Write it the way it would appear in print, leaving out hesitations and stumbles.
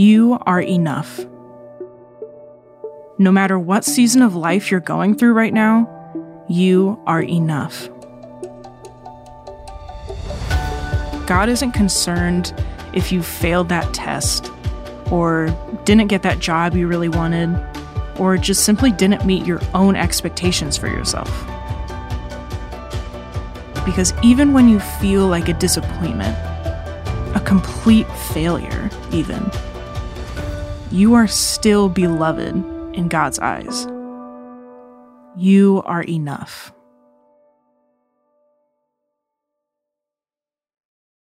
You are enough. No matter what season of life you're going through right now, you are enough. God isn't concerned if you failed that test, or didn't get that job you really wanted, or just simply didn't meet your own expectations for yourself. Because even when you feel like a disappointment, a complete failure even, you are still beloved in God's eyes. You are enough.